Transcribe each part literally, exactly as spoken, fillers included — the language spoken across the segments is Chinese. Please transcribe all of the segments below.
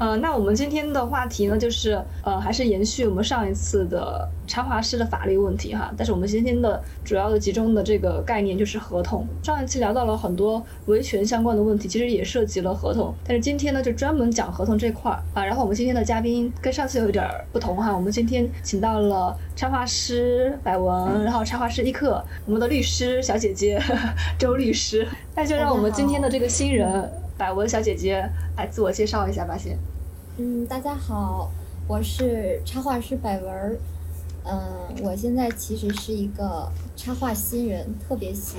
呃，那我们今天的话题呢，就是呃，还是延续我们上一次的插画师的法律问题哈。但是我们今天的主要的集中的这个概念就是合同。上一期聊到了很多维权相关的问题，其实也涉及了合同。但是今天呢，就专门讲合同这块啊。然后我们今天的嘉宾跟上次有点不同哈，我们今天请到了插画师百文，然后插画师一克，我们的律师小姐姐周律师。那就让我们今天的这个新人百文小姐姐来自我介绍一下吧，先。嗯，大家好，我是插画师百文。嗯、呃，我现在其实是一个插画新人，特别新。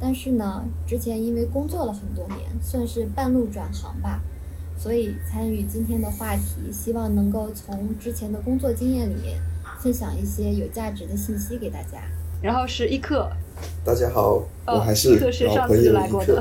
但是呢，之前因为工作了很多年，算是半路转行吧，所以参与今天的话题，希望能够从之前的工作经验里面分享一些有价值的信息给大家。然后是一克。大家好，我还是老朋友一克。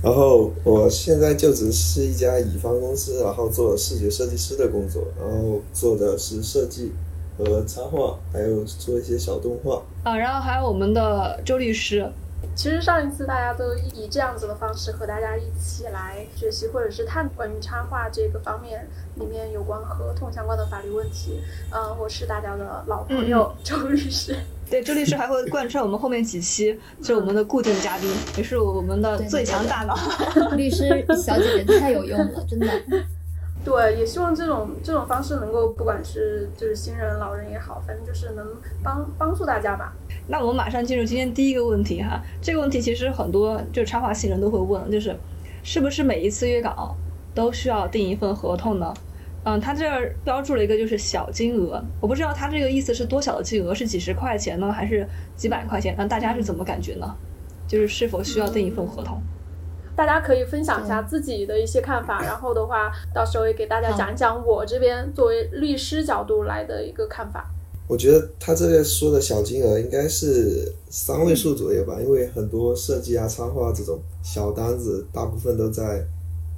然后我现在就职是一家乙方公司，然后做视觉设计师的工作，然后做的是设计和插画，还有做一些小动画啊。然后还有我们的周律师。其实上一次大家都以这样子的方式和大家一起来学习或者是探讨关于插画这个方面里面有关合同相关的法律问题。嗯、呃，我是大家的老朋友、嗯、周律师。对，周律师还会贯穿我们后面几期，是我们的固定嘉宾，也是我们的最强大脑。律师小姐姐太有用了，真的。对，也希望这种这种方式能够，不管是就是新人、老人也好，反正就是能帮帮助大家吧。那我们马上进入今天第一个问题哈，这个问题其实很多就插画新人都会问，就是是不是每一次约稿都需要订一份合同呢？嗯，他这儿标注了一个就是小金额，我不知道他这个意思是多小的金额，是几十块钱呢，还是几百块钱？那大家是怎么感觉呢？就是是否需要订一份合同？嗯、大家可以分享一下自己的一些看法，然后的话，到时候也给大家讲一讲我这边作为律师角度来的一个看法。我觉得他这个说的小金额应该是三位数左右吧，嗯、因为很多设计啊、插画这种小单子，大部分都在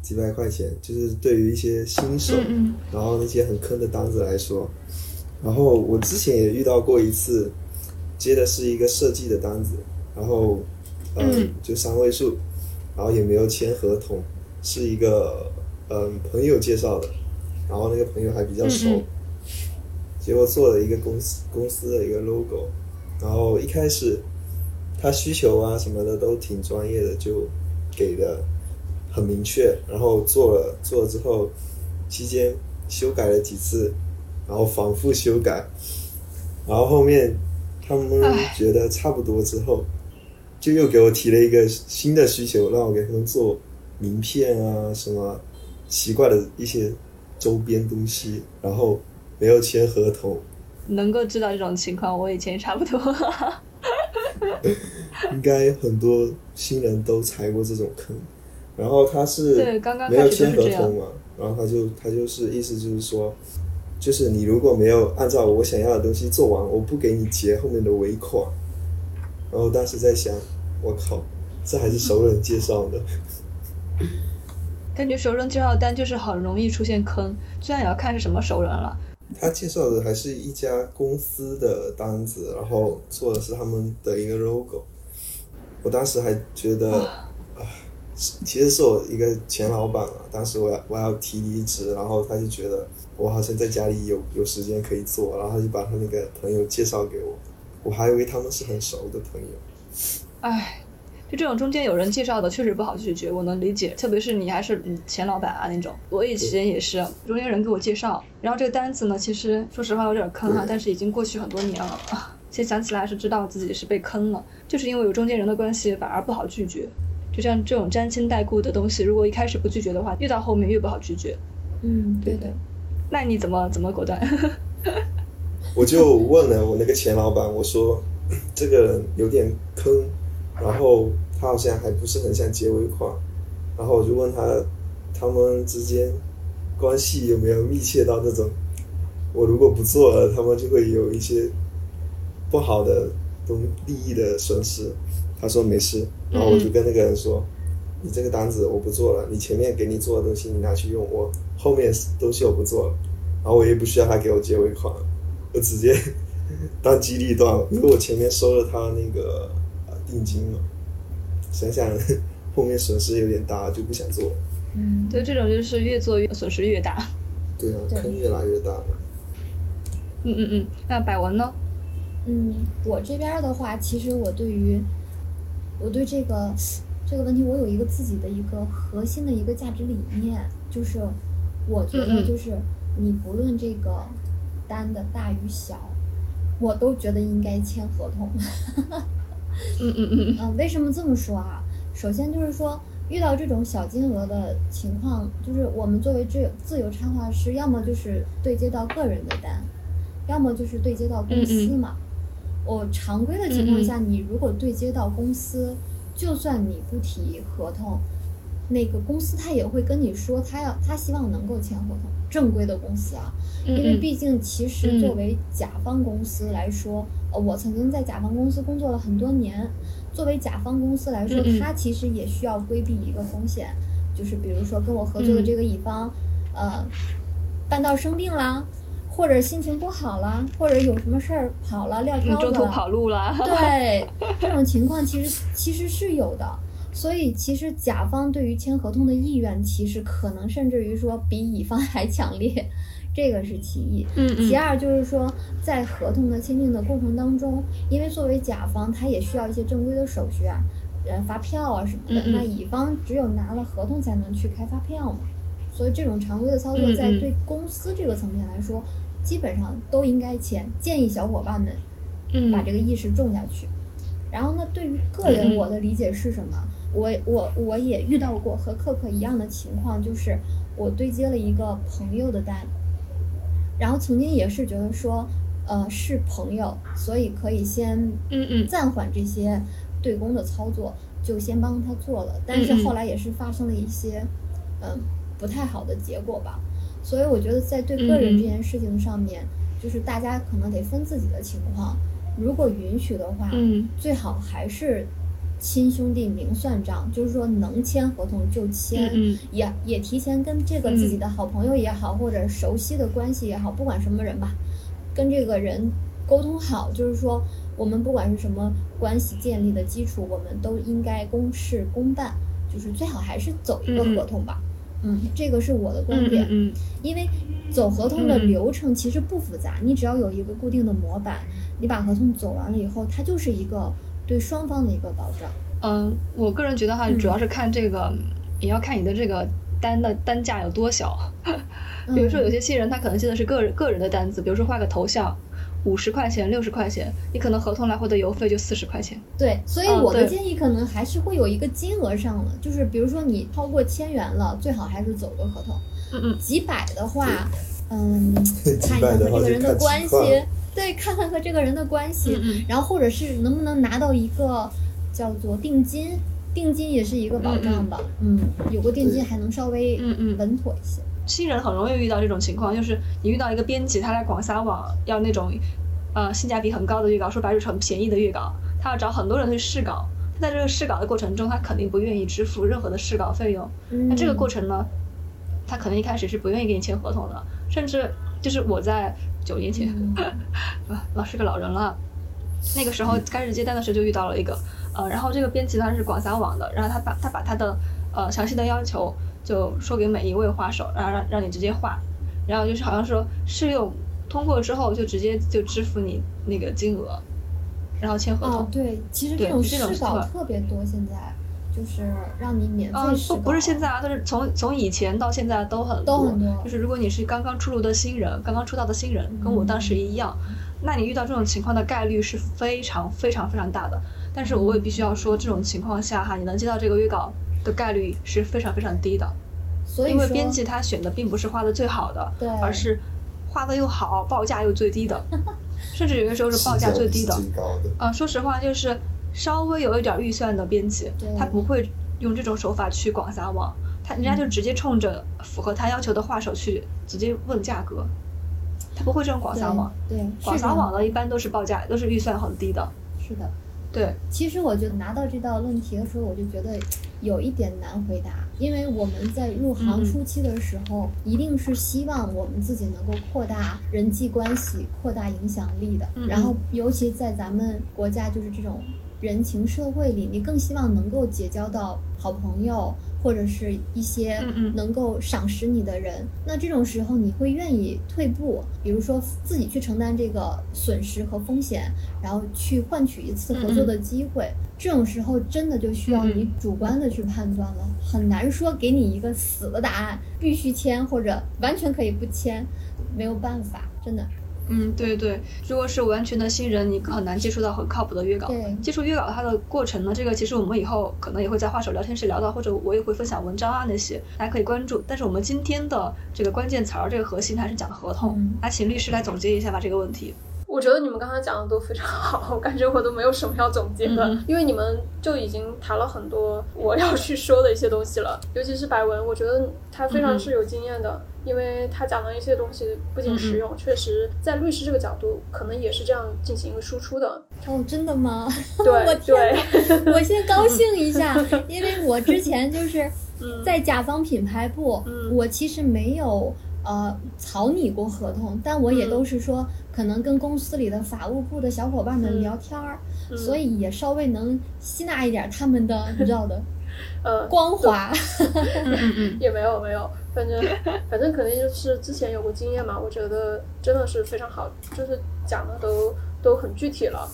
几百块钱，就是对于一些新手，嗯嗯然后那些很坑的单子来说。然后我之前也遇到过一次，接的是一个设计的单子，然后嗯、呃、就三位数，然后也没有签合同，是一个嗯、呃、朋友介绍的，然后那个朋友还比较熟，嗯嗯结果做了一个公司公司的一个 logo， 然后一开始他需求啊什么的都挺专业的，就给的很明确，然后做了做了之后，期间修改了几次，然后反复修改，然后后面他们觉得差不多之后，就又给我提了一个新的需求，让我给他们做名片啊什么奇怪的一些周边东西，然后没有签合同。能够知道这种情况，我以前差不多应该很多新人都踩过这种坑。然后他是没有签合同嘛，然后他就他就是意思就是说，就是你如果没有按照我想要的东西做完，我不给你结后面的尾款。然后当时在想，我靠，这还是熟人介绍的。感觉熟人介绍单就是很容易出现坑，虽然也要看是什么熟人了。他介绍的还是一家公司的单子，然后做的是他们的一个 logo。我当时还觉得。啊其实是我一个前老板啊，当时我要我要提离职，然后他就觉得我好像在家里有有时间可以做，然后他就把他那个朋友介绍给我，我还以为他们是很熟的朋友。哎，就这种中间有人介绍的确实不好拒绝，我能理解，特别是你还是前老板啊那种。我以前也是中间人给我介绍，然后这个单子呢，其实说实话有点坑啊，但是已经过去很多年了，其实想起来是知道自己是被坑了，就是因为有中间人的关系，反而不好拒绝。就像这种沾亲带故的东西，如果一开始不拒绝的话，越到后面越不好拒绝。嗯，对的。那你怎么怎么果断？我就问了我那个前老板，我说这个人有点坑，然后他好像还不是很想结尾款，然后我就问他他们之间关系有没有密切到那种，我如果不做了，他们就会有一些不好的东利益的损失。他说没事，然后我就跟那个人说，嗯、你这个单子我不做了，你前面给你做的东西你拿去用，我后面东西我不做了，然后我也不需要他给我结尾款，我直接当机立断，因为我前面收了他那个、啊、定金嘛，想想后面损失有点大，就不想做了。嗯，对，这种就是越做越损失越大。对啊，坑越来越大了。嗯嗯嗯，那百文呢？嗯，我这边的话，其实我对于我对这个这个问题，我有一个自己的一个核心的一个价值理念，就是我觉得就是你不论这个单的大与小，我都觉得应该签合同。嗯嗯嗯嗯，为什么这么说啊？首先就是说，遇到这种小金额的情况，就是我们作为自由自由插画师，要么就是对接到个人的单，要么就是对接到公司嘛。我、嗯嗯哦、常规的情况下，嗯嗯你如果对接到公司，就算你不提合同，那个公司他也会跟你说，他要他希望能够签合同，正规的公司啊，因为毕竟其实作为甲方公司来说，呃、嗯嗯哦，我曾经在甲方公司工作了很多年。作为甲方公司来说，它其实也需要规避一个风险，就是比如说跟我合作的这个乙方，呃，半道生病啦，或者心情不好啦，或者有什么事儿跑了撂挑子了，中途跑路了，对，这种情况其实其实是有的。所以其实甲方对于签合同的意愿，其实可能甚至于说比乙方还强烈，这个是其一。嗯，其二就是说，在合同的签订的过程当中，因为作为甲方，他也需要一些正规的手续啊，呃，发票啊什么的。那乙方只有拿了合同才能去开发票嘛，所以这种常规的操作，在对公司这个层面来说，基本上都应该签。建议小伙伴们，嗯，把这个意识种下去。然后呢，对于个人，我的理解是什么？我我我也遇到过和克克一样的情况，就是我对接了一个朋友的单。然后曾经也是觉得说，呃，是朋友，所以可以先嗯嗯暂缓这些对公的操作，就先帮他做了。但是后来也是发生了一些，嗯、呃，不太好的结果吧。所以我觉得在对个人这件事情上面，嗯、就是大家可能得分自己的情况，如果允许的话，嗯、最好还是亲兄弟明算账，就是说能签合同就签，嗯嗯也也提前跟这个自己的好朋友也好，嗯、或者熟悉的关系也好，不管什么人吧，跟这个人沟通好，就是说我们不管是什么关系建立的基础，我们都应该公事公办，就是最好还是走一个合同吧。嗯，嗯这个是我的观点，嗯嗯嗯因为走合同的流程其实不复杂，嗯、你只要有一个固定的模板，你把合同走完了以后，它就是一个对双方的一个保障。嗯，我个人觉得哈，主要是看这个，嗯、也要看你的这个单的单价有多小。比如说有些新人他可能现在是个人个人的单子，比如说画个头像，五十块钱、六十块钱，你可能合同来回的邮费就四十块钱。对，所以我的建议可能还是会有一个金额上了，嗯、就是比如说你超过千元了，最好还是走个合同。嗯嗯。几百的话，嗯，看一看和这个人的关系。对，看看和这个人的关系，嗯嗯然后或者是能不能拿到一个叫做定金，定金也是一个保障吧。嗯，嗯有个定金还能稍微稳妥一些。新人很容易遇到这种情况，就是你遇到一个编辑，他来广撒网要那种，呃，性价比很高的预稿，说白就是很便宜的预稿，他要找很多人去试稿。在这个试稿的过程中，他肯定不愿意支付任何的试稿费用。那、嗯、这个过程呢，他可能一开始是不愿意给你签合同的，甚至就是我在。九年前，嗯、老是个老人了。那个时候开始接单的时候就遇到了一个，呃，然后这个编辑他是广撒网的，然后他把他把他的呃详细的要求就说给每一位画手，然后让让你直接画，然后就是好像说试用通过之后就直接就支付你那个金额，然后签合同。哦，对，其实这种试稿特别多，现在就是让你免费试稿。嗯，不是现在啊，但是从从以前到现在都很都很多。就是如果你是刚刚出炉的新人，刚刚出道的新人，跟我当时一样，嗯、那你遇到这种情况的概率是非常非常非常大的。但是我也必须要说，这种情况下哈，你能接到这个预稿的概率是非常非常低的。所以因为编辑他选的并不是画的最好的，对，而是画的又好，报价又最低的，甚至有些时候是报价最低的。啊、呃，说实话就是。稍微有一点预算的编辑，他不会用这种手法去广撒网，他人家就直接冲着符合他要求的画手去直接问价格，他不会这种广撒网。对，对广撒网的一般都是报价，都是预算很低的。是的，对。其实我就拿到这道论题的时候，我就觉得有一点难回答，因为我们在入行初期的时候，嗯、一定是希望我们自己能够扩大人际关系、扩大影响力的。嗯、然后，尤其在咱们国家，就是这种。人情社会里，你更希望能够结交到好朋友，或者是一些能够赏识你的人，嗯嗯，那这种时候你会愿意退步，比如说自己去承担这个损失和风险，然后去换取一次合作的机会，嗯嗯，这种时候真的就需要你主观的去判断了，很难说给你一个死的答案，必须签或者完全可以不签，没有办法，真的。嗯，对对，如果是完全的新人，你很难接触到很靠谱的约稿。接触约稿它的过程呢，这个其实我们以后可能也会在话手聊天室聊到，或者我也会分享文章啊那些，大家可以关注。但是我们今天的这个关键词儿，这个核心还是讲合同。来，嗯，请律师来总结一下吧这个问题。我觉得你们刚才讲的都非常好，我感觉我都没有什么要总结的，嗯，因为你们就已经谈了很多我要去说的一些东西了。尤其是白文，我觉得他非常是有经验的，嗯，因为他讲的一些东西不仅实用，嗯，确实在律师这个角度可能也是这样进行一个输出的。哦，真的吗？对，我天哪，对，我先高兴一下，因为我之前就是在甲方品牌部，嗯，我其实没有呃草拟过合同，但我也都是说，嗯，可能跟公司里的法务部的小伙伴们聊天儿，嗯嗯，所以也稍微能吸纳一点他们的，你知道的，呃，光滑。也没有没有，反正反正肯定就是之前有过经验嘛，我觉得真的是非常好，就是讲的都都很具体了。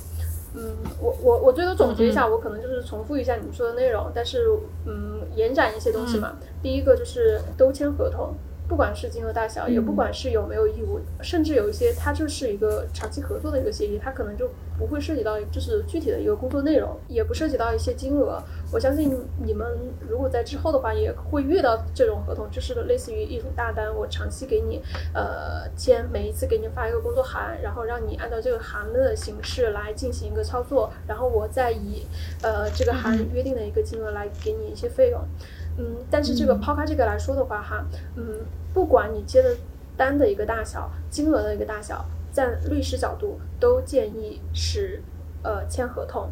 嗯，我我我最多总结一下，嗯，我可能就是重复一下你们说的内容，但是嗯，延展一些东西嘛。嗯，第一个就是都签合同。不管是金额大小，也不管是有没有义务，嗯，甚至有一些它就是一个长期合作的一个协议，它可能就不会涉及到就是具体的一个工作内容，也不涉及到一些金额。我相信你们如果在之后的话，也会遇到这种合同，就是类似于一种大单，我长期给你呃签，每一次给你发一个工作函，然后让你按照这个函的形式来进行一个操作，然后我再以呃这个函约定的一个金额来给你一些费用。嗯，但是这个抛开这个来说的话哈，嗯，不管你接的单的一个大小，金额的一个大小，在律师角度都建议是呃签合同。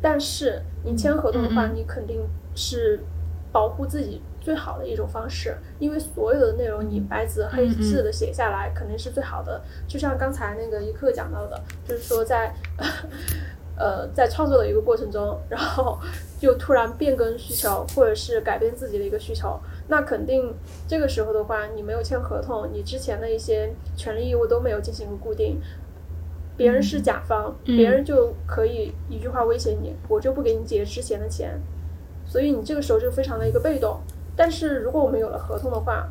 但是你签合同的话，你肯定是保护自己最好的一种方式，因为所有的内容你白纸黑字的写下来肯定是最好的。就像刚才那个一刻讲到的，就是说在呃在创作的一个过程中，然后就突然变更需求，或者是改变自己的一个需求，那肯定这个时候的话，你没有签合同，你之前的一些权利义务都没有进行过固定，别人是甲方，嗯，别人就可以一句话威胁你，我就不给你结之前的钱，所以你这个时候就非常的一个被动。但是如果我们有了合同的话，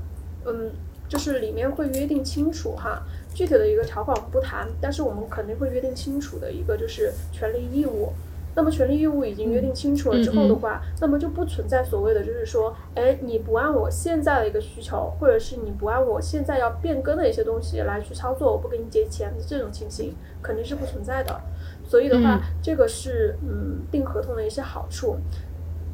嗯，就是里面会约定清楚哈，具体的一个条款我们不谈，但是我们肯定会约定清楚的一个就是权利义务。那么权利义务已经约定清楚了之后的话，嗯嗯，那么就不存在所谓的就是说，哎，你不按我现在的一个需求，或者是你不按我现在要变更的一些东西来去操作，我不给你结钱这种情形肯定是不存在的。所以的话，嗯，这个是嗯订合同的一些好处，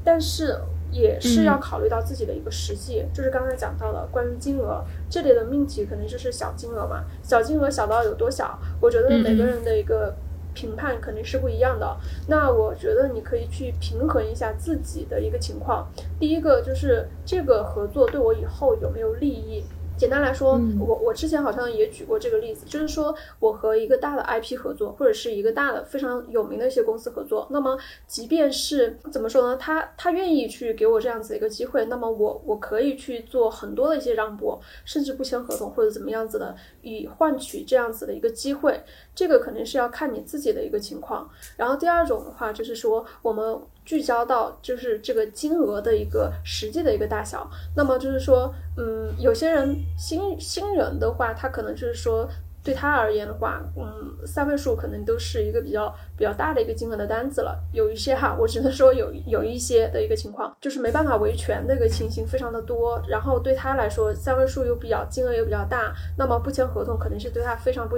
但是也是要考虑到自己的一个实际，嗯，就是刚才讲到的关于金额这里的命题，肯定就是小金额嘛，小金额小到有多小，我觉得每个人的一个评判肯定是不一样的。那我觉得你可以去平衡一下自己的一个情况。第一个就是这个合作对我以后有没有利益。简单来说，我我之前好像也举过这个例子，就是说我和一个大的 I P 合作，或者是一个大的非常有名的一些公司合作，那么即便是怎么说呢，他他愿意去给我这样子一个机会，那么我我可以去做很多的一些让步，甚至不签合同或者怎么样子的，以换取这样子的一个机会。这个肯定是要看你自己的一个情况。然后第二种的话，就是说我们聚焦到就是这个金额的一个实际的一个大小。那么就是说，嗯，有些人新新人的话，他可能就是说对他而言的话，嗯，三位数可能都是一个比较比较大的一个金额的单子了。有一些哈，我只能说有有一些的一个情况，就是没办法维权的一个情形非常的多。然后对他来说，三位数又比较金额又比较大，那么不签合同肯定是对他非常不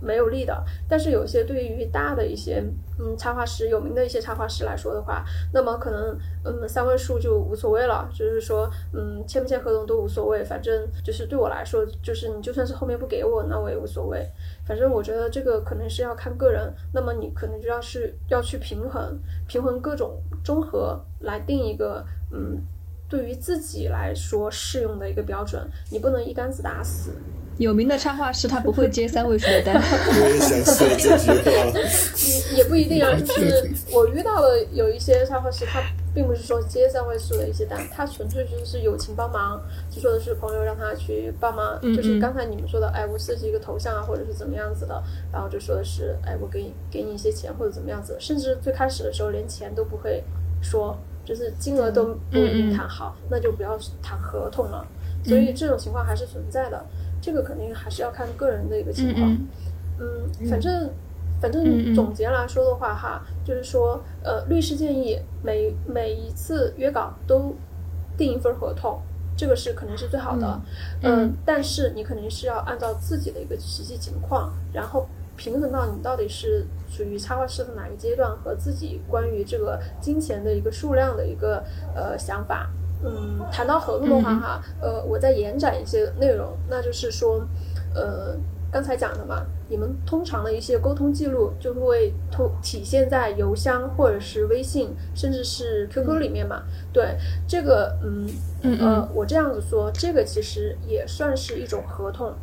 没有利的。但是有些对于大的一些嗯插画师，有名的一些插画师来说的话，那么可能嗯三位数就无所谓了，就是说嗯签不签合同都无所谓，反正就是对我来说，就是你就算是后面不给我，那我也无所谓。反正我觉得这个可能是要看个人，那么你可能就要是要去平衡平衡各种综合来定一个嗯对于自己来说适用的一个标准，你不能一竿子打死。有名的插画师他不会接三位数的单，我也想说这句话。也不一定啊，就是我遇到了有一些插画师，他并不是说接三位数的一些单，他纯粹就是友情帮忙，就说的是朋友让他去帮忙，嗯嗯，就是刚才你们说的，哎，我设计一个头像啊，或者是怎么样子的，然后就说的是，哎，我给你给你一些钱或者怎么样子，甚至最开始的时候连钱都不会说，就是金额都不一定谈好，嗯嗯，那就不要谈合同了，所以这种情况还是存在的，这个肯定还是要看个人的一个情况。嗯, 嗯, 嗯反正。反正总结来说的话哈，就是说呃律师建议每每一次约稿都订一份合同，这个是肯定是最好的，嗯、呃、但是你肯定是要按照自己的一个实际情况，然后平衡到你到底是属于插画师的哪个阶段和自己关于这个金钱的一个数量的一个呃想法。嗯，谈到合同的话哈，呃我再延展一些内容，那就是说呃刚才讲的嘛，你们通常的一些沟通记录就会体现在邮箱或者是微信甚至是 Q Q 里面嘛，对，这个嗯呃我这样子说，这个其实也算是一种合同，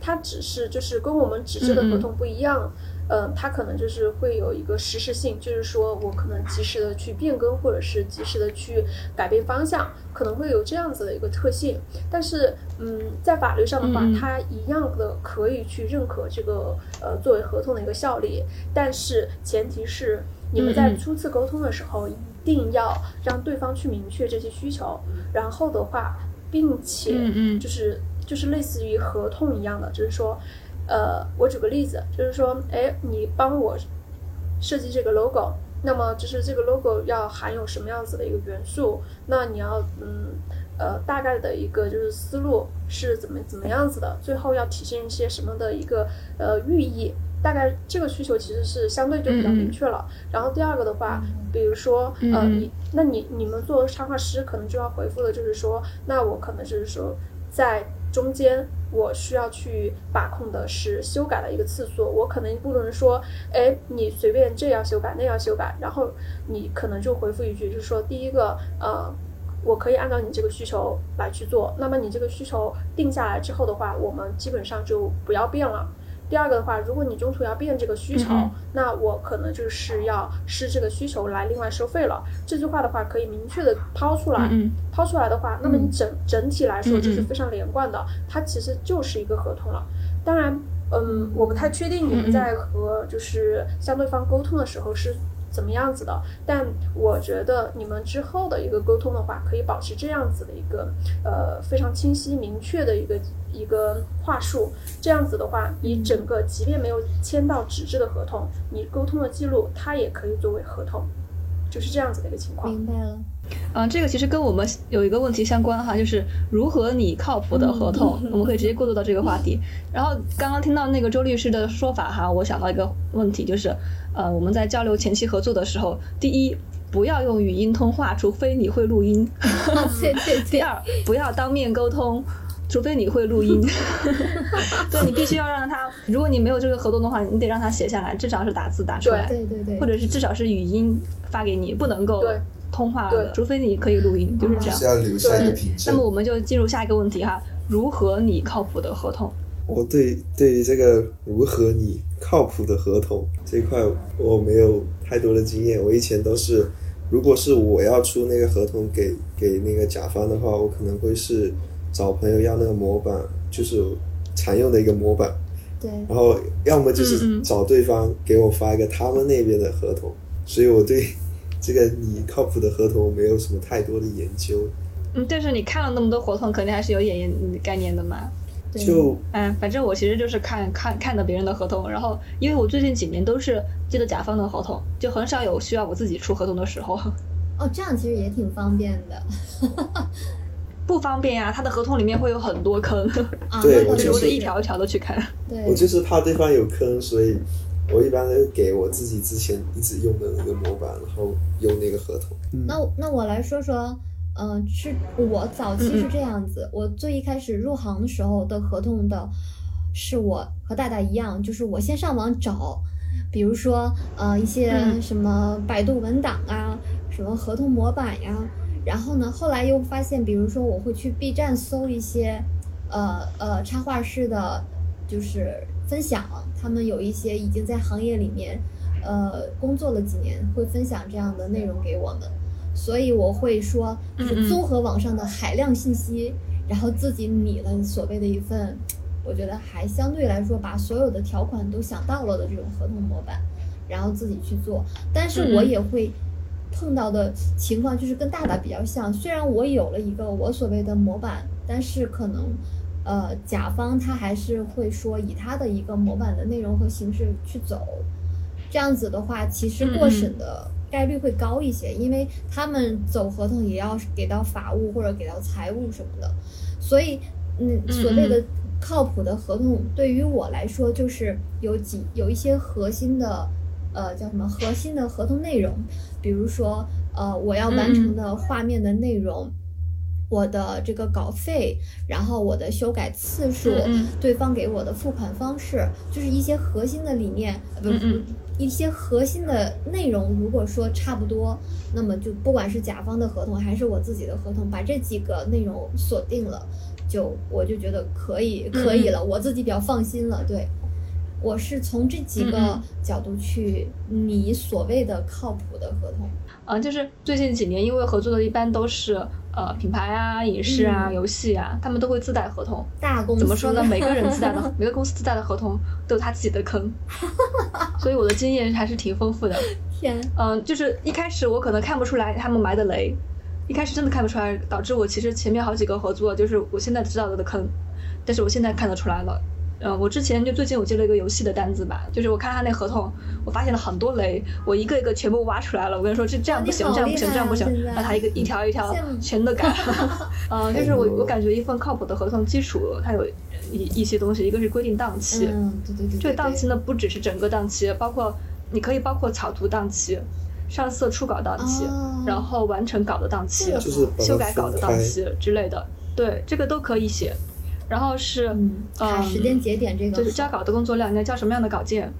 它只是就是跟我们纸质的合同不一样，呃它可能就是会有一个实时性，就是说我可能及时的去变更或者是及时的去改变方向，可能会有这样子的一个特性，但是嗯在法律上的话它一样的可以去认可这个呃作为合同的一个效力，但是前提是你们在初次沟通的时候一定要让对方去明确这些需求，然后的话并且就是就是类似于合同一样的，就是说呃，我举个例子，就是说，哎，你帮我设计这个 logo， 那么就是这个 logo 要含有什么样子的一个元素？那你要，嗯，呃，大概的一个就是思路是怎么怎么样子的，最后要体现一些什么的一个呃寓意。大概这个需求其实是相对就比较明确了。嗯、然后第二个的话，比如说，呃，嗯、你那你你们做插画师可能就要回复的就是说，那我可能就是说在中间我需要去把控的是修改的一个次数，我可能不能说，哎，你随便这样修改那样修改，然后你可能就回复一句，就是说，第一个，呃，我可以按照你这个需求来去做，那么你这个需求定下来之后的话，我们基本上就不要变了。第二个的话，如果你中途要变这个需求，嗯、那我可能就是要视这个需求来另外收费了。这句话的话可以明确的抛出来，嗯、抛出来的话，那么你整、嗯、整体来说就是非常连贯的，嗯、它其实就是一个合同了。当然，嗯，我不太确定你们在和就是向对方沟通的时候是怎么样子的，但我觉得你们之后的一个沟通的话，可以保持这样子的一个呃非常清晰明确的一个。一个话术，这样子的话，你整个即便没有签到纸质的合同，你沟通的记录它也可以作为合同，就是这样子的一个情况。明白了。嗯，这个其实跟我们有一个问题相关哈，就是如何拟靠谱的合同，嗯、我们可以直接过渡到这个话题。嗯、然后刚刚听到那个周律师的说法哈，我想到一个问题，就是呃我们在交流前期合作的时候，第一，不要用语音通话，除非你会录音。第二，不要当面沟通。除非你会录音。对，你必须要让他，如果你没有这个合同的话，你得让他写下来，至少是打字打出来，对对对，或者是至少是语音发给你，不能够通话的，除非你可以录音，就是这样，要留下一个凭证。那么我们就进入下一个问题哈，如何拟靠谱的合同。我对对于这个如何拟靠谱的合同这块我没有太多的经验，我以前都是，如果是我要出那个合同给给那个甲方的话，我可能会是找朋友要那个模板，就是常用的一个模板，对，然后要么就是找对方给我发一个他们那边的合同，所以我对这个你靠谱的合同没有什么太多的研究。嗯，但是你看了那么多合同，肯定还是有点概念的嘛。就嗯，反正我其实就是看看看的别人的合同，然后因为我最近几年都是接的甲方的合同，就很少有需要我自己出合同的时候。哦，这样其实也挺方便的。不方便呀、啊，他的合同里面会有很多坑，对，我就是一条一条的去看。对，我就是怕对方有坑，所以我一般都给我自己之前一直用的那个模板，然后用那个合同。嗯、那那我来说说，嗯、呃，是我早期是这样子，嗯嗯我最一开始入行的时候的合同的，是我和大大一样，就是我先上网找，比如说呃一些什么百度文档啊，嗯、什么合同模板呀、啊。然后呢，后来又发现，比如说我会去 B 站搜一些，呃呃插画师的，就是分享，他们有一些已经在行业里面，呃工作了几年，会分享这样的内容给我们。所以我会说就是综合网上的海量信息，嗯嗯，然后自己拟了所谓的一份我觉得还相对来说把所有的条款都想到了的这种合同模板，然后自己去做。但是我也会碰到的情况就是跟大大比较像，虽然我有了一个我所谓的模板，但是可能呃甲方他还是会说以他的一个模板的内容和形式去走，这样子的话其实过审的概率会高一些，因为他们走合同也要给到法务或者给到财务什么的，所以嗯所谓的靠谱的合同对于我来说就是有几有一些核心的呃叫什么核心的合同内容，比如说呃我要完成的画面的内容，我的这个稿费，然后我的修改次数，对方给我的付款方式，就是一些核心的理念，不不，一些核心的内容。如果说差不多，那么就不管是甲方的合同还是我自己的合同，把这几个内容锁定了，就我就觉得可以可以了，我自己比较放心了。对，我是从这几个角度去拟所谓的靠谱的合同。嗯，就是最近几年因为合作的一般都是呃品牌啊、影视啊、嗯、游戏啊，他们都会自带合同。大公司怎么说呢，每个人自带的每个公司自带的合同都有他自己的坑所以我的经验还是挺丰富的。天，嗯、呃，就是一开始我可能看不出来他们埋的雷，一开始真的看不出来，导致我其实前面好几个合作就是我现在知道的坑，但是我现在看得出来了。嗯，我之前就最近我接了一个游戏的单子吧，就是我看他那合同，我发现了很多雷，我一个一个全部挖出来了。我跟你说，这这样不行，这样不行，这样不行，让他一个一条一条全都改了。嗯，就是我我感觉一份靠谱的合同基础，它有一一些东西，一个是规定档期，嗯，对对对，这个档期呢不只是整个档期，包括你可以包括草图档期、上色初稿档期，哦、然后完成稿的档期、就是、修改稿的档期之类的，对，这个都可以写。然后是嗯、啊、时间节点，这个就是交稿的工作量应该交什么样的稿件，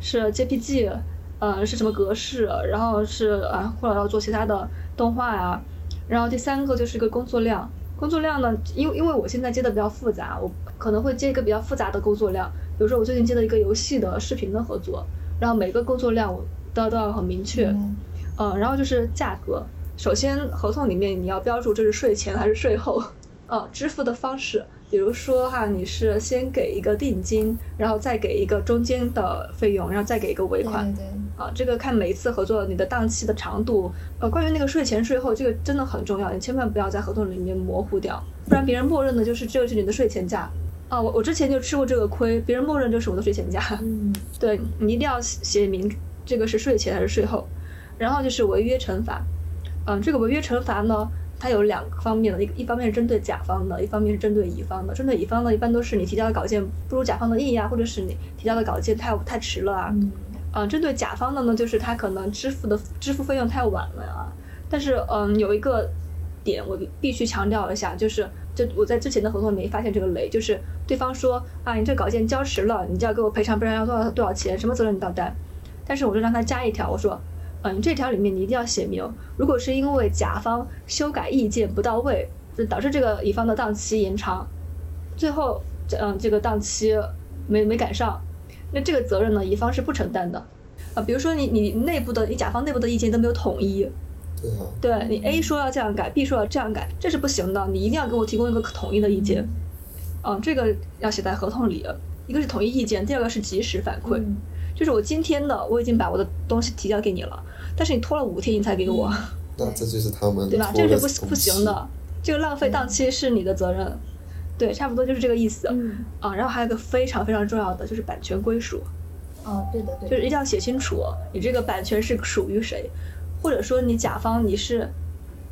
是 J P G 呃是什么格式，然后是啊或者要做其他的动画呀、啊、然后第三个就是一个工作量工作量呢，因为因为我现在接的比较复杂，我可能会接一个比较复杂的工作量，比如说我最近接了一个游戏的视频的合作，然后每个工作量我都都要很明确。嗯、呃、然后就是价格，首先合同里面你要标注这是税前还是税后，呃支付的方式，比如说哈，你是先给一个定金，然后再给一个中间的费用，然后再给一个尾款。对对对啊，这个看每一次合作你的档期的长度。呃，关于那个税前税后，这个真的很重要，你千万不要在合同里面模糊掉，不然别人默认的就是这个是你的税前价。啊，我我之前就吃过这个亏，别人默认就是我的税前价。嗯，对，你一定要写明这个是税前还是税后。然后就是违约惩罚，嗯、啊，这个违约惩罚呢，它有两个方面的，一一方面是针对甲方的，一方面是针对乙方的。针对乙方呢，一般都是你提交的稿件不如甲方的意啊，或者是你提交的稿件太太迟了啊。嗯、呃，针对甲方的呢，就是他可能支付的支付费用太晚了啊。但是嗯、呃，有一个点我必须强调一下，就是就我在之前的合同没发现这个雷，就是对方说啊，你这稿件交迟了，你就要给我赔偿，赔偿要多少多少钱，什么责任你到担。但是我就让他加一条，我说。嗯，这条里面你一定要写明，如果是因为甲方修改意见不到位，就导致这个乙方的档期延长，最后嗯这个档期没没赶上，那这个责任呢，乙方是不承担的啊、呃。比如说你你内部的你甲方内部的意见都没有统一，对，你 A 说要这样改 ，B 说要这样改，这是不行的，你一定要给我提供一个统一的意见。嗯，这个要写在合同里，一个是统一意见，第二个是及时反馈。嗯，就是我今天的我已经把我的东西提交给你了，但是你拖了五天你才给我，嗯、那这就是他们对吧？这是不不行的，这个浪费档期是你的责任，嗯、对，差不多就是这个意思。嗯啊，然后还有一个非常非常重要的就是版权归属，哦，对的对的，就是一定要写清楚你这个版权是属于谁，或者说你甲方你是，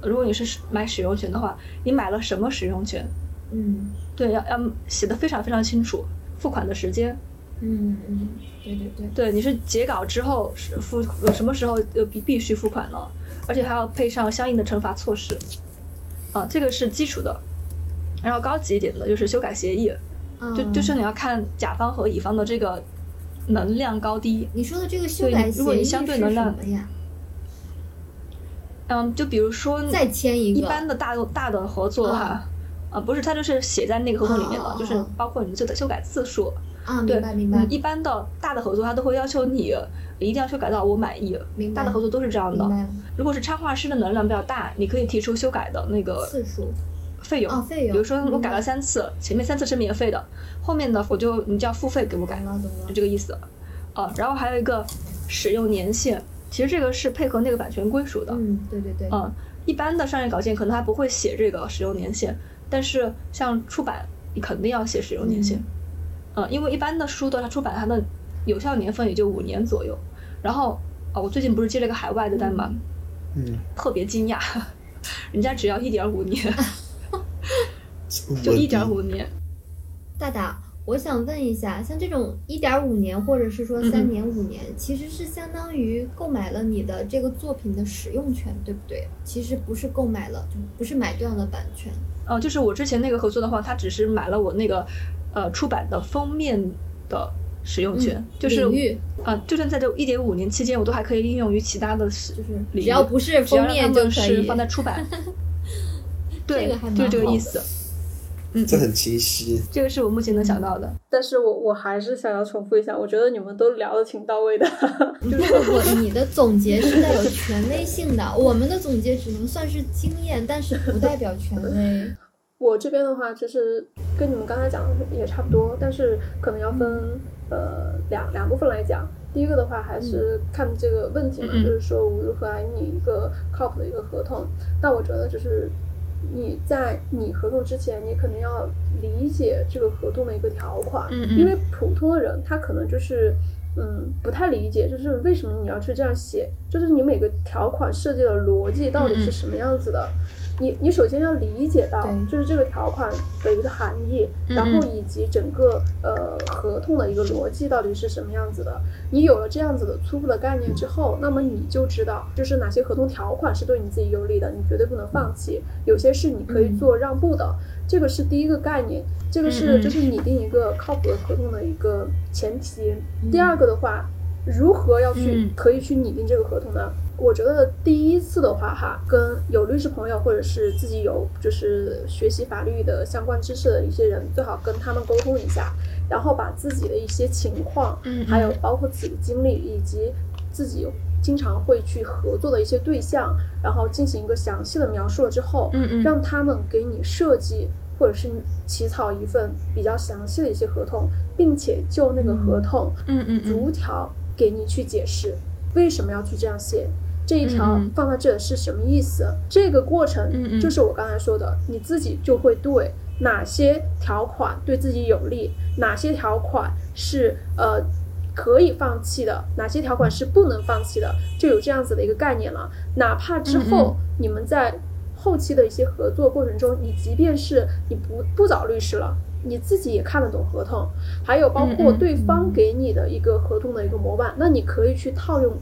如果你是买使用权的话，你买了什么使用权？嗯，对，要要写得非常非常清楚，付款的时间。嗯嗯，对对对，对你是截稿之后付什么时候呃必必须付款了，而且还要配上相应的惩罚措施，啊，这个是基础的。然后高级一点的就是修改协议，嗯、就就是你要看甲方和乙方的这个能量高低。你说的这个修改协议如果你相对能量是什么呀？嗯，就比如说再签一个一般的大大的合作哈、啊，啊、嗯呃、不是，它就是写在那个合同里面的，哦、就是包括你的修改次数。哦啊，明白明白。一般的大的合作，他都会要求你一定要修改到我满意。明白。大的合作都是这样的。如果是插画师的能量比较大，你可以提出修改的那个次数、费用。哦，费用。比如说我改了三次，嗯、前面三次是免费的，后面呢我就你就要付费给我改，就这个意思。啊，然后还有一个使用年限，其实这个是配合那个版权归属的。嗯，对对对。嗯，一般的商业稿件可能还不会写这个使用年限，但是像出版，你肯定要写使用年限。嗯嗯，因为一般的书的它出版它的有效年份也就五年左右。然后啊，我最近不是接了个海外的单嘛，嗯，特别惊讶，人家只要一点五年，就一点五年。大大，我想问一下，像这种一点五年或者是说三年五年，嗯嗯，其实是相当于购买了你的这个作品的使用权，对不对？其实不是购买了，就不是买断了版权。哦，啊，就是我之前那个合作的话，他只是买了我那个。呃，出版的封面的使用权，嗯，就是啊，呃，就算在这一点五年期间，我都还可以应用于其他的，就是只要不是封面就可以放在出版。对，这个，就这个意思。嗯，这很清晰。这个是我目前能想到的。但是我我还是想要重复一下，我觉得你们都聊的挺到位的。就是我你的总结是带有权威性的，我们的总结只能算是经验，但是不代表权威。我这边的话，其实跟你们刚才讲的也差不多，但是可能要分呃两两部分来讲。第一个的话，还是看这个问题嘛，嗯，就是说我如何来拟一个靠谱的一个合同。那我觉得就是你在拟合同之前，你肯定要理解这个合同的一个条款，嗯嗯，因为普通的人他可能就是嗯不太理解，就是为什么你要去这样写，就是你每个条款设计的逻辑到底是什么样子的。嗯嗯，你你首先要理解到就是这个条款的一个含义，然后以及整个呃合同的一个逻辑到底是什么样子的。你有了这样子的初步的概念之后，那么你就知道就是哪些合同条款是对你自己有利的，你绝对不能放弃，有些是你可以做让步的。这个是第一个概念，这个是就是拟定一个靠谱的合同的一个前提。第二个的话，如何要去可以去拟定这个合同呢？我觉得第一次的话哈，跟有律师朋友或者是自己有就是学习法律的相关知识的一些人，最好跟他们沟通一下，然后把自己的一些情况，嗯，还有包括自己的经历以及自己经常会去合作的一些对象，然后进行一个详细的描述了之后，嗯嗯，让他们给你设计或者是起草一份比较详细的一些合同，并且就那个合同，嗯嗯，逐条给你去解释为什么要去这样写。这一条放在这是什么意思？嗯，这个过程就是我刚才说的，嗯，你自己就会对哪些条款对自己有利，哪些条款是呃可以放弃的，哪些条款是不能放弃的，就有这样子的一个概念了。哪怕之后你们在后期的一些合作过程中，你即便是你不不找律师了，你自己也看得懂合同，还有包括对方给你的一个合同的一个模板，嗯嗯，那你可以去套用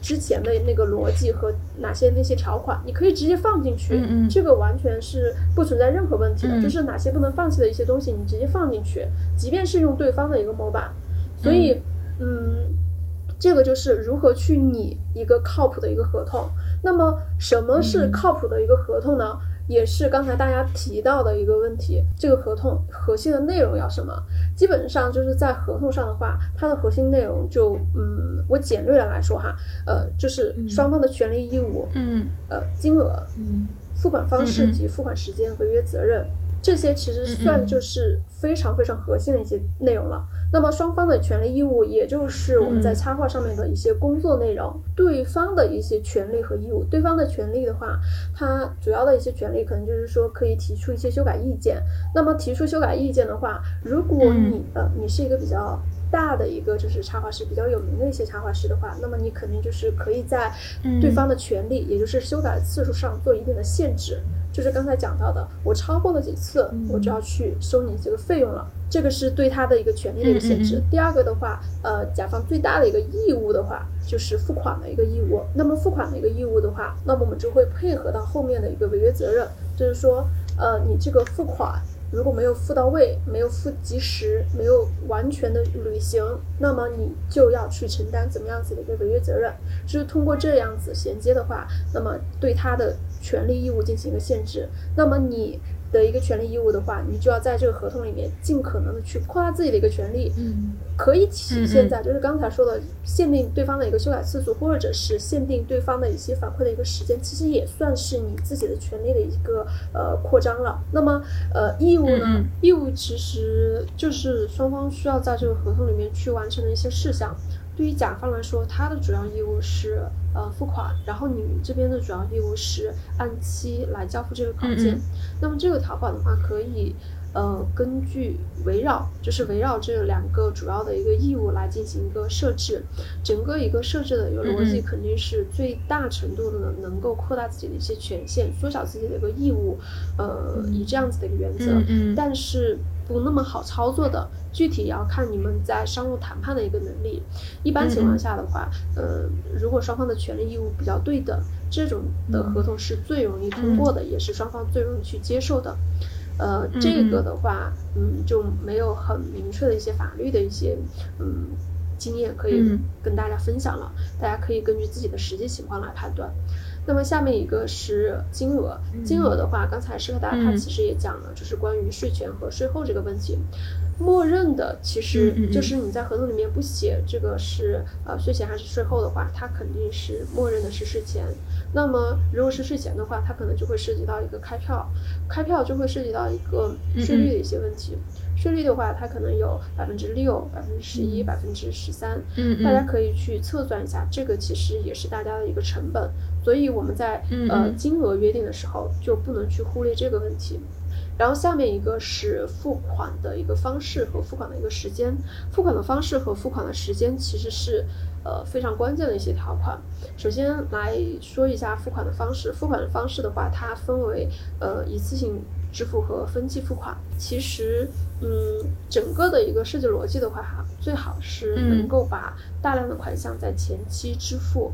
之前的那个逻辑和哪些那些条款，你可以直接放进去，嗯嗯，这个完全是不存在任何问题的，嗯，就是哪些不能放弃的一些东西你直接放进去，即便是用对方的一个模板。所以 嗯, 嗯，这个就是如何去拟一个靠谱的一个合同。那么什么是靠谱的一个合同呢？嗯，也是刚才大家提到的一个问题，这个合同核心的内容要什么？基本上就是在合同上的话，它的核心内容就嗯，我简略的来说哈，呃，就是双方的权利义务，嗯，呃，金额，嗯，付款方式及付款时间、违约责任，这些其实算就是非常非常核心的一些内容了。那么双方的权利义务，也就是我们在插画上面的一些工作内容，嗯，对方的一些权利和义务。对方的权利的话，它主要的一些权利可能就是说可以提出一些修改意见。那么提出修改意见的话，如果你的，嗯，你是一个比较大的一个就是插画师，比较有名的一些插画师的话，那么你肯定就是可以在对方的权利，嗯，也就是修改次数上做一定的限制。就是刚才讲到的，我超过了几次，嗯，我就要去收你这个费用了，这个是对他的一个权利的一个限制。嗯嗯嗯。第二个的话，呃，甲方最大的一个义务的话，就是付款的一个义务。那么付款的一个义务的话，那么我们就会配合到后面的一个违约责任，就是说，呃，你这个付款如果没有付到位，没有付及时，没有完全的履行，那么你就要去承担怎么样子的一个违约责任。就是通过这样子衔接的话，那么对他的权利义务进行一个限制。那么你的一个权利义务的话，你就要在这个合同里面尽可能的去扩大自己的一个权利，嗯，可以体现在就是刚才说的限定对方的一个修改次数，或者是限定对方的一些反馈的一个时间，其实也算是你自己的权利的一个呃扩张了。那么呃义务呢、嗯、义务其实就是双方需要在这个合同里面去完成的一些事项。对于甲方来说，他的主要义务是呃付款，然后你这边的主要义务是按期来交付这个稿件。嗯嗯，那么这个条款的话，可以呃根据围绕就是围绕这两个主要的一个义务来进行一个设置，整个一个设置的一个逻辑肯定是最大程度的能够扩大自己的一些权限，缩小自己的一个义务，呃以这样子的一个原则。嗯嗯，但是不那么好操作的，具体也要看你们在商务谈判的一个能力。一般情况下的话，嗯、呃，如果双方的权利义务比较对等，这种的合同是最容易通过的，嗯、也是双方最容易去接受的。呃，嗯、这个的话，嗯，就没有很明确的一些法律的一些嗯经验可以跟大家分享了，嗯、大家可以根据自己的实际情况来判断。那么下面一个是金额，金额的话，刚才施柯达他其实也讲了，就是关于税前和税后这个问题。默认的其实就是你在合同里面不写这个是呃税前还是税后的话，它肯定是默认的是税前。那么如果是税前的话，它可能就会涉及到一个开票，开票就会涉及到一个税率的一些问题。税率的话，它可能有百分之六、百分之十一、百分之十三，大家可以去测算一下，这个其实也是大家的一个成本。所以我们在呃金额约定的时候，就不能去忽略这个问题。然后下面一个是付款的一个方式和付款的一个时间，付款的方式和付款的时间其实是呃非常关键的一些条款。首先来说一下付款的方式，付款的方式的话，它分为呃一次性支付和分期付款。其实嗯整个的一个设计逻辑的话，最好是能够把大量的款项在前期支付，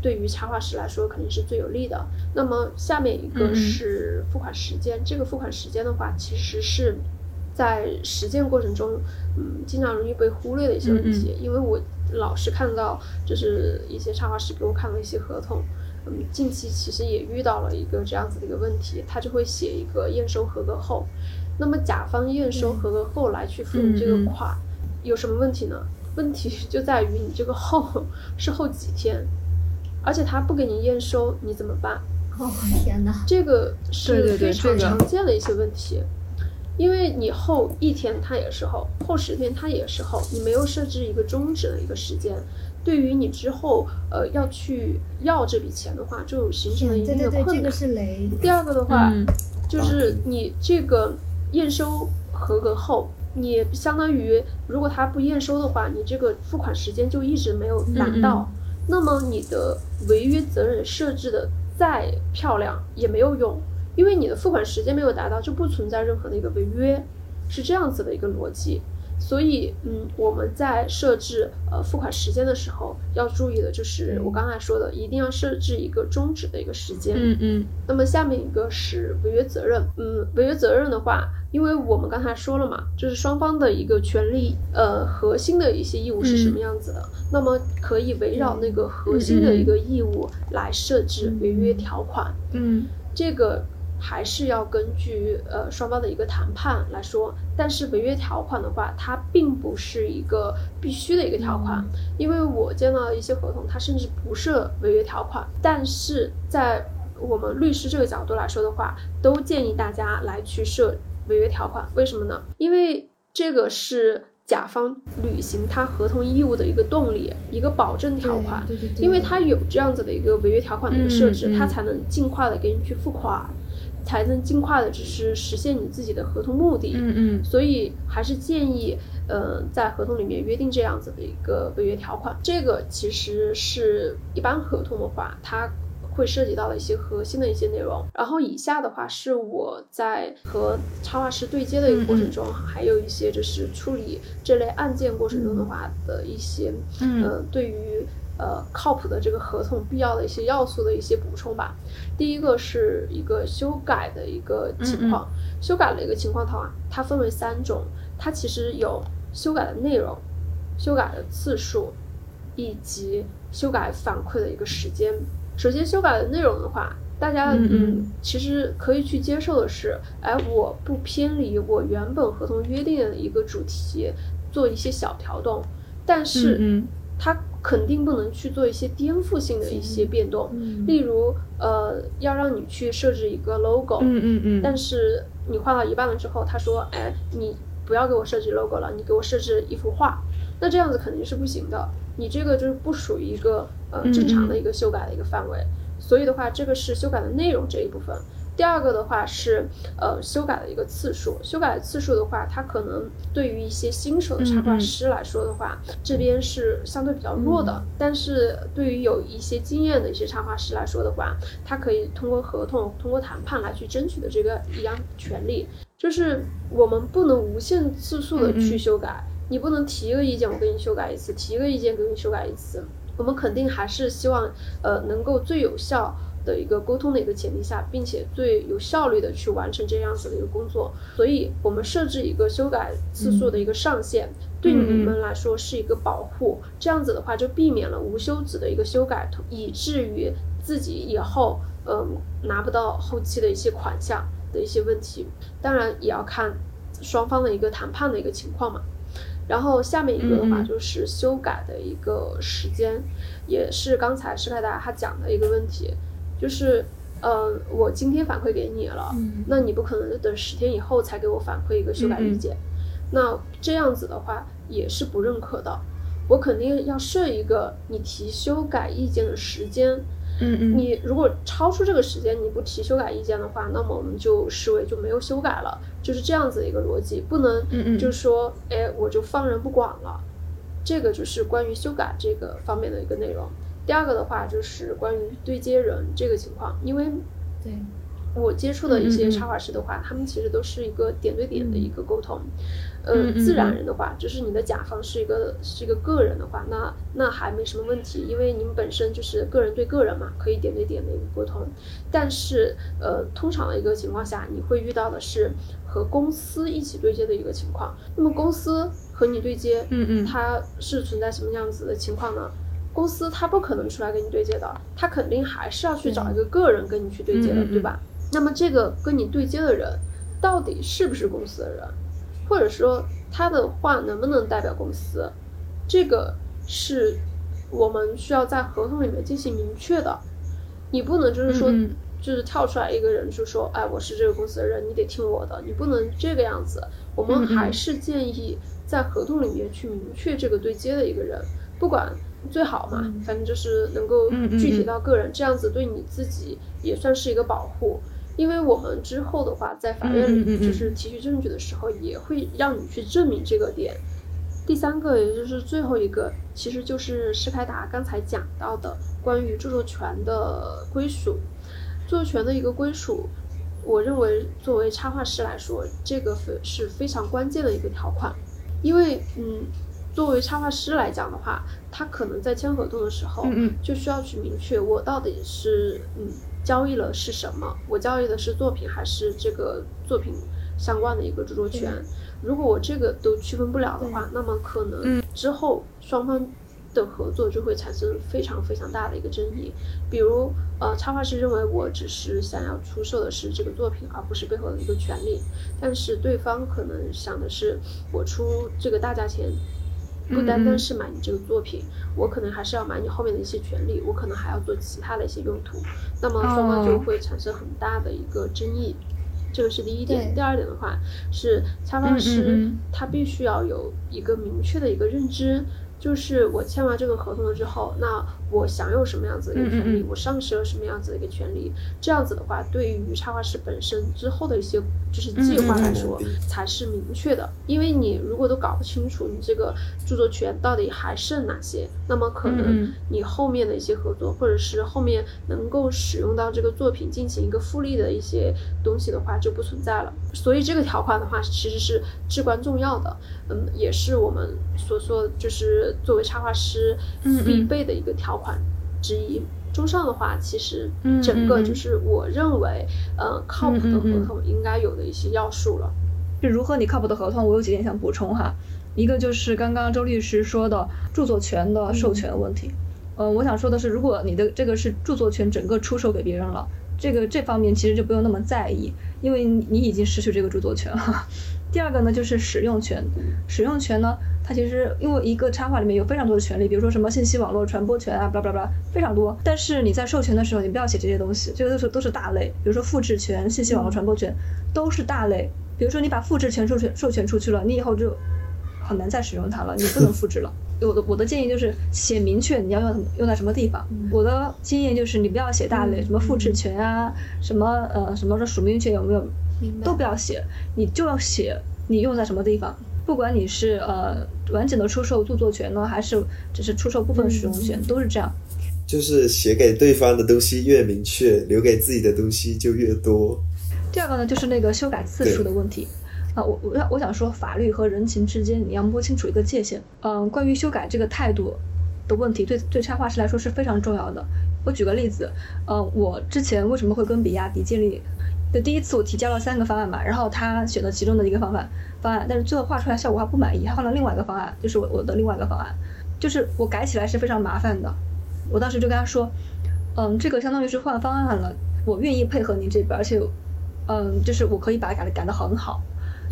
对于插画师来说肯定是最有利的。那么下面一个是付款时间，嗯、这个付款时间的话，其实是在实践过程中，嗯，经常容易被忽略的一些问题。嗯、因为我老是看到，就是一些插画师给我看了一些合同，嗯，近期其实也遇到了一个这样子的一个问题，他就会写一个验收合格后，那么甲方验收合格后来去付这个款，嗯、有什么问题呢？问题就在于你这个后是后几天。而且他不给你验收，你怎么办？哦，天哪！这个是非常常见的一些问题，对对对，因为你后一天他也是后，后十天他也是后，你没有设置一个终止的一个时间，对于你之后呃要去要这笔钱的话，就形成了一定的困难。对对对，这个是雷。第二个的话，嗯、就是你这个验收合格后，你相当于如果他不验收的话，你这个付款时间就一直没有达到。嗯嗯，那么你的违约责任设置的再漂亮也没有用，因为你的付款时间没有达到，就不存在任何的一个违约，是这样子的一个逻辑。所以，嗯，我们在设置呃付款时间的时候，要注意的就是我刚才说的，一定要设置一个终止的一个时间。嗯嗯。那么下面一个是违约责任。嗯，违约责任的话，因为我们刚才说了嘛，就是双方的一个权利，呃，核心的一些义务是什么样子的，嗯、那么可以围绕那个核心的一个义务来设置违约条款。嗯，嗯这个。还是要根据呃双方的一个谈判来说，但是违约条款的话，它并不是一个必须的一个条款，因为我见到一些合同，它甚至不设违约条款，但是在我们律师这个角度来说的话，都建议大家来去设违约条款，为什么呢？因为这个是甲方履行他合同义务的一个动力，一个保证条款，对对对对，因为他有这样子的一个违约条款的一个设置，嗯嗯、他才能尽快的给你去付款，才能尽快的只是实现你自己的合同目的。嗯嗯，所以还是建议呃在合同里面约定这样子的一个违约条款。这个其实是一般合同的话，它会涉及到的一些核心的一些内容。然后以下的话是我在和插画师对接的一个过程中，嗯嗯还有一些就是处理这类案件过程中的话的一些、嗯、呃对于呃，靠谱的这个合同必要的一些要素的一些补充吧。第一个是一个修改的一个情况，嗯嗯修改的一个情况的话，它分为三种，它其实有修改的内容、修改的次数，以及修改反馈的一个时间。首先，修改的内容的话，大家 嗯, 嗯其实可以去接受的是，哎，我不偏离我原本合同约定的一个主题，做一些小调动，但是嗯嗯它肯定不能去做一些颠覆性的一些变动，嗯、例如呃，要让你去设置一个 logo， 嗯嗯嗯，但是你画到一半了之后，他说，哎，你不要给我设置 logo 了，你给我设置一幅画，那这样子肯定是不行的，你这个就是不属于一个呃正常的一个修改的一个范围，嗯嗯，所以的话，这个是修改的内容这一部分。第二个的话是呃修改的一个次数，修改的次数的话，它可能对于一些新手的插画师来说的话，嗯嗯这边是相对比较弱的、嗯、但是对于有一些经验的一些插画师来说的话，他可以通过合同通过谈判来去争取的这个一样权利，就是我们不能无限次数的去修改，嗯嗯你不能提一个意见我给你修改一次，提一个意见给你修改一次，我们肯定还是希望呃能够最有效的一个沟通的一个前提下，并且最有效率的去完成这样子的一个工作，所以我们设置一个修改次数的一个上限、嗯、对你们来说是一个保护、嗯、这样子的话就避免了无休止的一个修改，以至于自己以后嗯、呃、拿不到后期的一些款项的一些问题，当然也要看双方的一个谈判的一个情况嘛。然后下面一个的话就是修改的一个时间，嗯、也是刚才施凯达他讲的一个问题，就是呃我今天反馈给你了、嗯、那你不可能等十天以后才给我反馈一个修改意见、嗯、那这样子的话也是不认可的，我肯定要设一个你提修改意见的时间，嗯嗯你如果超出这个时间你不提修改意见的话，那么我们就视为就没有修改了，就是这样子一个逻辑，不能就是说哎我就放任不管了，这个就是关于修改这个方面的一个内容。第二个的话就是关于对接人这个情况，因为对我接触的一些插画师的话，嗯嗯他们其实都是一个点对点的一个沟通，嗯、呃，自然人的话，就是你的甲方是一个是一个个人的话，那那还没什么问题，因为你们本身就是个人对个人嘛，可以点对点的一个沟通。但是呃，通常的一个情况下，你会遇到的是和公司一起对接的一个情况。那么公司和你对接，嗯嗯，它是存在什么样子的情况呢？公司他不可能出来跟你对接的，他肯定还是要去找一个个人跟你去对接的，嗯、对吧？那么这个跟你对接的人到底是不是公司的人，或者说他的话能不能代表公司，这个是我们需要在合同里面进行明确的。你不能就是说、嗯、就是跳出来一个人就说哎我是这个公司的人，你得听我的，你不能这个样子。我们还是建议在合同里面去明确这个对接的一个人，不管最好嘛，反正就是能够具体到个人、嗯嗯嗯、这样子对你自己也算是一个保护，因为我们之后的话在法院里就是提取证据的时候也会让你去证明这个点。第三个也就是最后一个，其实就是施凯达刚才讲到的关于著作权的归属，著作权的一个归属，我认为作为插画师来说这个是非常关键的一个条款，因为嗯作为插画师来讲的话，他可能在签合同的时候就需要去明确我到底是嗯交易了是什么，我交易的是作品还是这个作品相关的一个著作权，如果我这个都区分不了的话，那么可能之后双方的合作就会产生非常非常大的一个争议。比如呃插画师认为我只是想要出售的是这个作品而不是背后的一个权利，但是对方可能想的是我出这个大价钱不单单是买你这个作品，我可能还是要买你后面的一些权利，我可能还要做其他的一些用途，那么双方就会产生很大的一个争议，这个是第一点。第二点的话是插画师他必须要有一个明确的一个认知，就是我签完这个合同了之后，那我享有什么样子的一个权利，我丧失了什么样子的一个权利，这样子的话对于插画师本身之后的一些就是计划来说才是明确的，因为你如果都搞不清楚你这个著作权到底还剩哪些，那么可能你后面的一些合作或者是后面能够使用到这个作品进行一个复利的一些东西的话就不存在了，所以这个条款的话其实是至关重要的，嗯，也是我们所说就是作为插画师必备的一个条款之一。嗯嗯综上的话，其实整个就是我认为，嗯嗯呃，靠谱的合同应该有的一些要素了。就如何你靠谱的合同，我有几点想补充哈。一个就是刚刚周律师说的著作权的授权问题，嗯、呃，我想说的是，如果你的这个是著作权整个出售给别人了，这个这方面其实就不用那么在意，因为你已经失去这个著作权了。第二个呢，就是使用权。使用权呢，它其实因为一个插画里面有非常多的权利，比如说什么信息网络传播权啊，巴拉巴拉，非常多。但是你在授权的时候，你不要写这些东西，这个都是都是大类。比如说复制权、信息网络传播权，都是大类。比如说你把复制权授权授权出去了，你以后就很难再使用它了，你不能复制了。我的我的建议就是写明确你要用用在什么地方。嗯、我的经验就是你不要写大类，嗯、什么复制权啊，嗯、什么呃什么说署名权有没有，都不要写，你就要写你用在什么地方。不管你是呃完整的出售著作权呢，还是只是出售部分使用权，嗯、都是这样。就是写给对方的东西越明确，留给自己的东西就越多。第二个呢，就是那个修改次数的问题。啊，我我我想说，法律和人情之间你要摸清楚一个界限。嗯，关于修改这个态度的问题，对对插画师来说是非常重要的。我举个例子，呃，我之前为什么会跟比亚迪建立？对，第一次我提交了三个方案嘛，然后他选了其中的一个方案方案，但是最后画出来效果他不满意，他换了另外一个方案，就是我我的另外一个方案，就是我改起来是非常麻烦的。我当时就跟他说，嗯，这个相当于是换方案了，我愿意配合你这边，而且，嗯，就是我可以把它改的改得很好。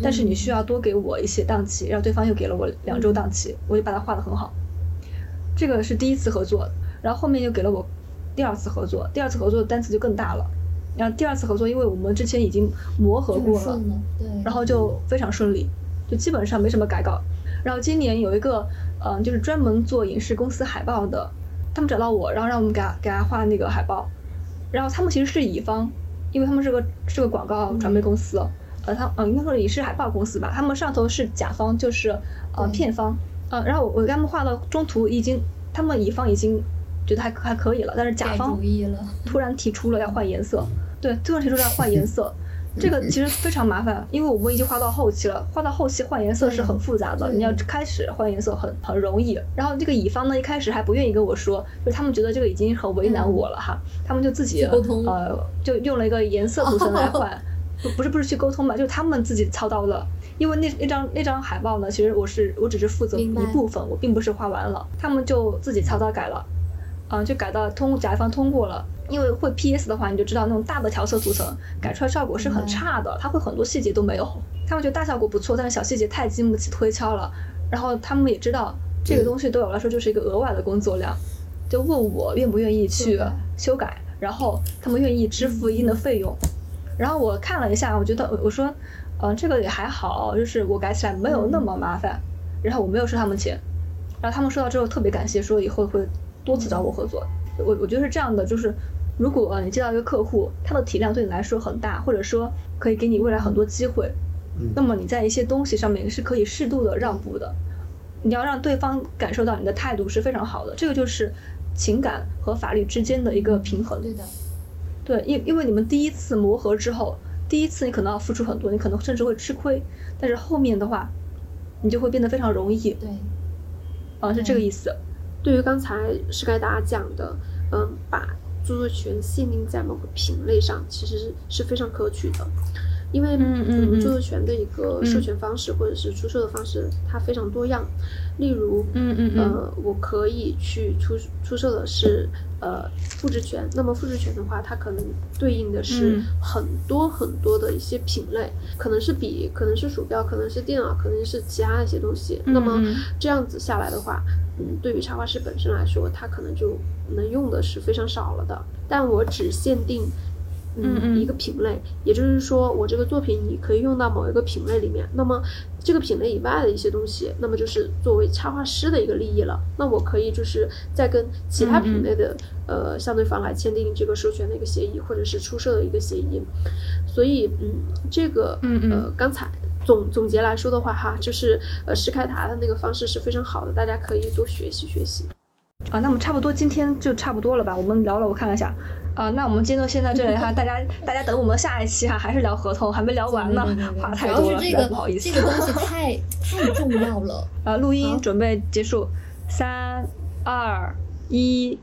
但是你需要多给我一些档期，然后对方又给了我两周档期，我就把它画得很好。这个是第一次合作，然后后面又给了我第二次合作，第二次合作的单词就更大了。然后第二次合作，因为我们之前已经磨合过了，对，然后就非常顺利，就基本上没什么改稿。然后今年有一个，嗯、呃，就是专门做影视公司海报的，他们找到我，然后让我们给他给他画那个海报。然后他们其实是乙方，因为他们是个是个广告传媒公司。嗯呃，他嗯，应该说也是海报公司吧，他们上头是甲方，就是呃片方，嗯、呃，然后我我给他们画到中途已经，他们乙方已经觉得还还可以了，但是甲方突然提出了要换颜色，对，突然提出了要换颜色，这个其实非常麻烦，因为我们已经画到后期了，画到后期换颜色是很复杂的，你要开始换颜色很很容易，然后这个乙方呢一开始还不愿意跟我说，就是他们觉得这个已经很为难我了哈，嗯、他们就自己呃就用了一个颜色图层来换。哦不是不是去沟通吧，就是他们自己操刀了，因为那那张那张海报呢，其实我是我只是负责一部分，我并不是画完了，他们就自己操刀改了，嗯、呃，就改到通甲方通过了，因为会 P S 的话，你就知道那种大的调色图层改出来效果是很差的，它会很多细节都没有，他们觉得大效果不错，但是小细节太经不起推敲了，然后他们也知道这个东西对我来说就是一个额外的工作量，就问我愿不愿意去修改，然后他们愿意支付一定的费用。然后我看了一下，我觉得我说，嗯、呃，这个也还好，就是我改起来没有那么麻烦。嗯、然后我没有收他们钱，然后他们收到之后特别感谢，说以后会多次找我合作。嗯、我我觉得是这样的，就是如果、呃、你接到一个客户，他的体量对你来说很大，或者说可以给你未来很多机会，嗯、那么你在一些东西上面是可以适度的让步的。你要让对方感受到你的态度是非常好的，这个就是情感和法律之间的一个平衡。对的。对，因因为你们第一次磨合之后，第一次你可能要付出很多，你可能甚至会吃亏，但是后面的话，你就会变得非常容易。对，啊，是这个意思。对于刚才施盖达讲的，嗯，把著作权限定在某个品类上，其实是非常可取的，因为著作权的一个授权方式或者是出售的方式，它非常多样。例如，嗯嗯嗯，呃，我可以去出出售的是。呃，复制权，那么复制权的话，它可能对应的是很多很多的一些品类，嗯、可能是笔，可能是鼠标，可能是电脑，可能是其他一些东西。嗯、那么这样子下来的话，嗯，对于插画师本身来说，它可能就能用的是非常少了的。但我只限定，嗯，嗯一个品类，也就是说，我这个作品你可以用到某一个品类里面。那么这个品类以外的一些东西，那么就是作为插画师的一个利益了。那我可以就是再跟其他品类的呃相对方来签订这个授权的一个协议，或者是出售的一个协议。所以，嗯，这个呃刚才总总结来说的话哈，就是呃施凯达的那个方式是非常好的，大家可以多学习学习。啊，那么差不多今天就差不多了吧？我们聊了，我看了一下。啊，那我们今天就先到这里哈，大家大家等我们下一期哈，还是聊合同，还没聊完呢，话太多了，不好意思，这个东西太太重要了。啊，录音准备结束，三二一。